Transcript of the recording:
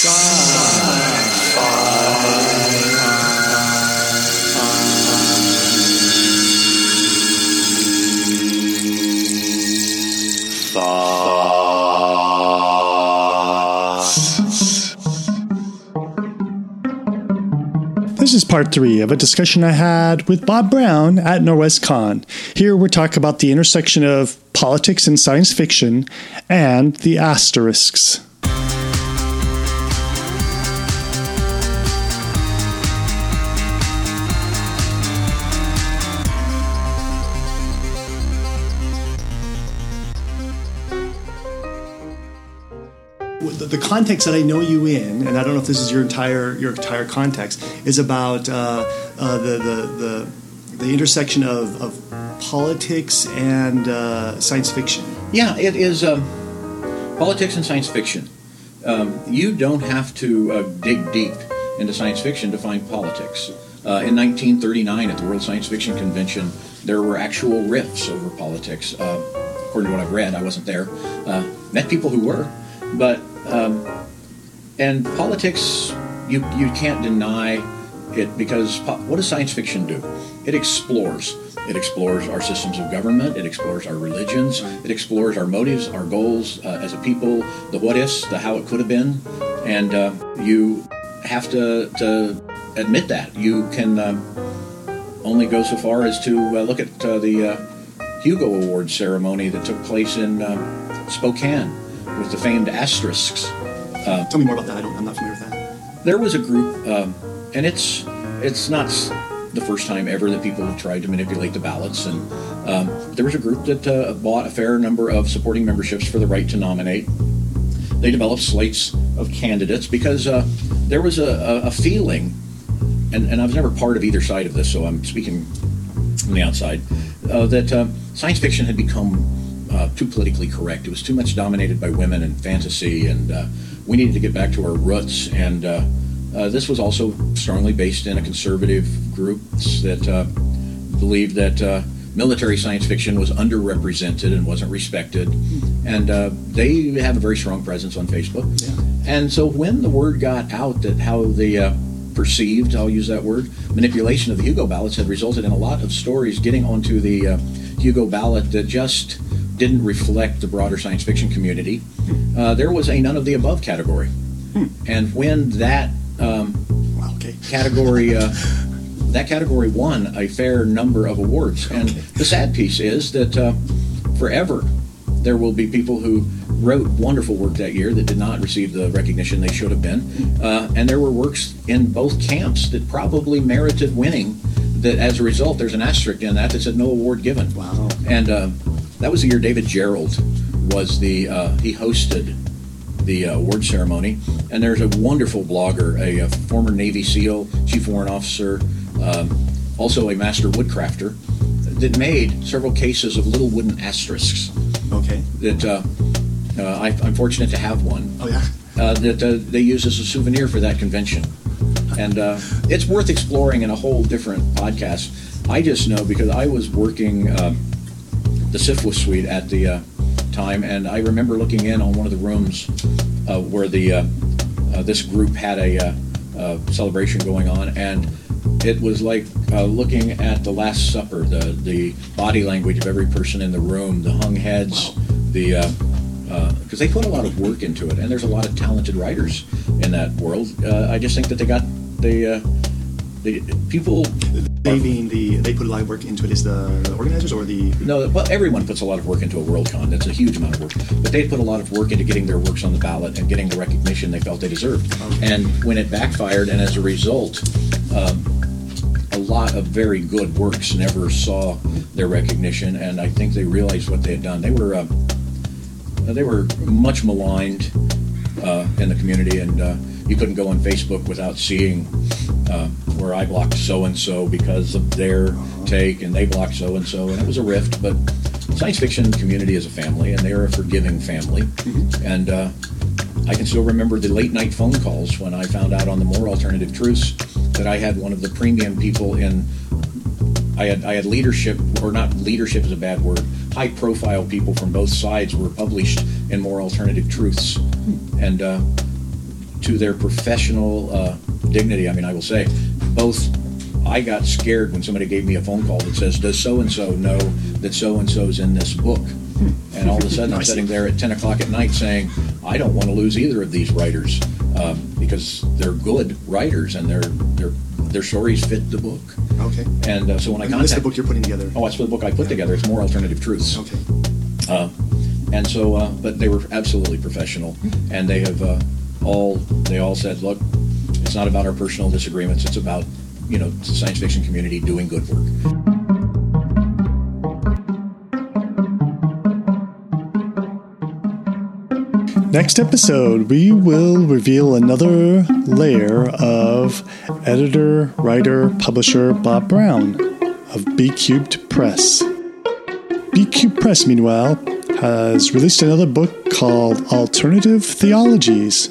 This is part 3 of a discussion I had with Bob Brown at Norwest Con. Here we're talking about the intersection of politics and science fiction and the asterisks. The context that I know you in, and I don't know if this is your entire context, is about the intersection of politics and science fiction. Yeah, it is politics and science fiction. You don't have to dig deep into science fiction to find politics. In 1939, at the World Science Fiction Convention, there were actual rifts over politics. According to what I've read, I wasn't there. Met people who were, but. And politics, you can't deny it, because what does science fiction do? It explores. It explores our systems of government. It explores our religions. It explores our motives, our goals as a people, the what-ifs, the how it could have been. And you have to admit that. You can only go so far as to look at the Hugo Award ceremony that took place in Spokane with the famed asterisks. Tell me more about that. I'm not familiar with that. There was a group, and it's not the first time ever that people have tried to manipulate the ballots. And there was a group that bought a fair number of supporting memberships for the right to nominate. They developed slates of candidates because there was a feeling, and I was never part of either side of this, so I'm speaking from the outside, that science fiction had become too politically correct. It was too much dominated by women and fantasy, and we needed to get back to our roots, and this was also strongly based in a conservative group that believed that military science fiction was underrepresented and wasn't respected, and they have a very strong presence on Facebook. Yeah. And so when the word got out that how the perceived, I'll use that word, manipulation of the Hugo ballots had resulted in a lot of stories getting onto the Hugo ballot that just didn't reflect the broader science fiction community. There was a none of the above category. And when that category that category won a fair number of awards. And the sad piece is that forever there will be people who wrote wonderful work that year that did not receive the recognition they should have been. And there were works in both camps that probably merited winning that as a result there's an asterisk in that said no award given. Wow. And that was the year David Gerrold was the he hosted the award ceremony, and there's a wonderful blogger, a former Navy SEAL, chief warrant officer, also a master woodcrafter, that made several cases of little wooden asterisks. Okay. That I'm fortunate to have one. Oh yeah. That they use as a souvenir for that convention, and it's worth exploring in a whole different podcast. I just know because I was working. The SIFWA suite at the time, and I remember looking in on one of the rooms where the this group had a celebration going on, and it was like looking at the Last Supper, the body language of every person in the room, the hung heads, the because they put a lot of work into it, and there's a lot of talented writers in that world. I just think that they got the people... They put a lot of work into it. Is the organizers or the... No, well, everyone puts a lot of work into a WorldCon. That's a huge amount of work. But they put a lot of work into getting their works on the ballot and getting the recognition they felt they deserved. Okay. And when it backfired, and as a result, a lot of very good works never saw their recognition, and I think they realized what they had done. They were much maligned in the community, and you couldn't go on Facebook without seeing... where I blocked so-and-so because of their take, and they blocked so-and-so, and it was a rift, but the science fiction community is a family, and they are a forgiving family, and I can still remember the late-night phone calls when I found out on the More Alternative Truths that I had one of the premium people in, I had leadership, or not leadership is a bad word, high-profile people from both sides were published in More Alternative Truths, and to their professional dignity. I mean, I will say, both, I got scared when somebody gave me a phone call that says, does so-and-so know that so-and-so's in this book? And all of a sudden I'm sitting there at 10 o'clock at night saying, I don't want to lose either of these writers because they're good writers and their stories fit the book. Okay. And so when I contact... That's the book you're putting together. Oh, that's the book I put together. It's More Alternative Truths. Okay. And so, but they were absolutely professional, and they have all said, look, it's not about our personal disagreements. It's about, you know, the science fiction community doing good work. Next episode, we will reveal another layer of editor, writer, publisher Bob Brown of B Cubed Press. B Cubed Press, meanwhile, has released another book called Alternative Theologies.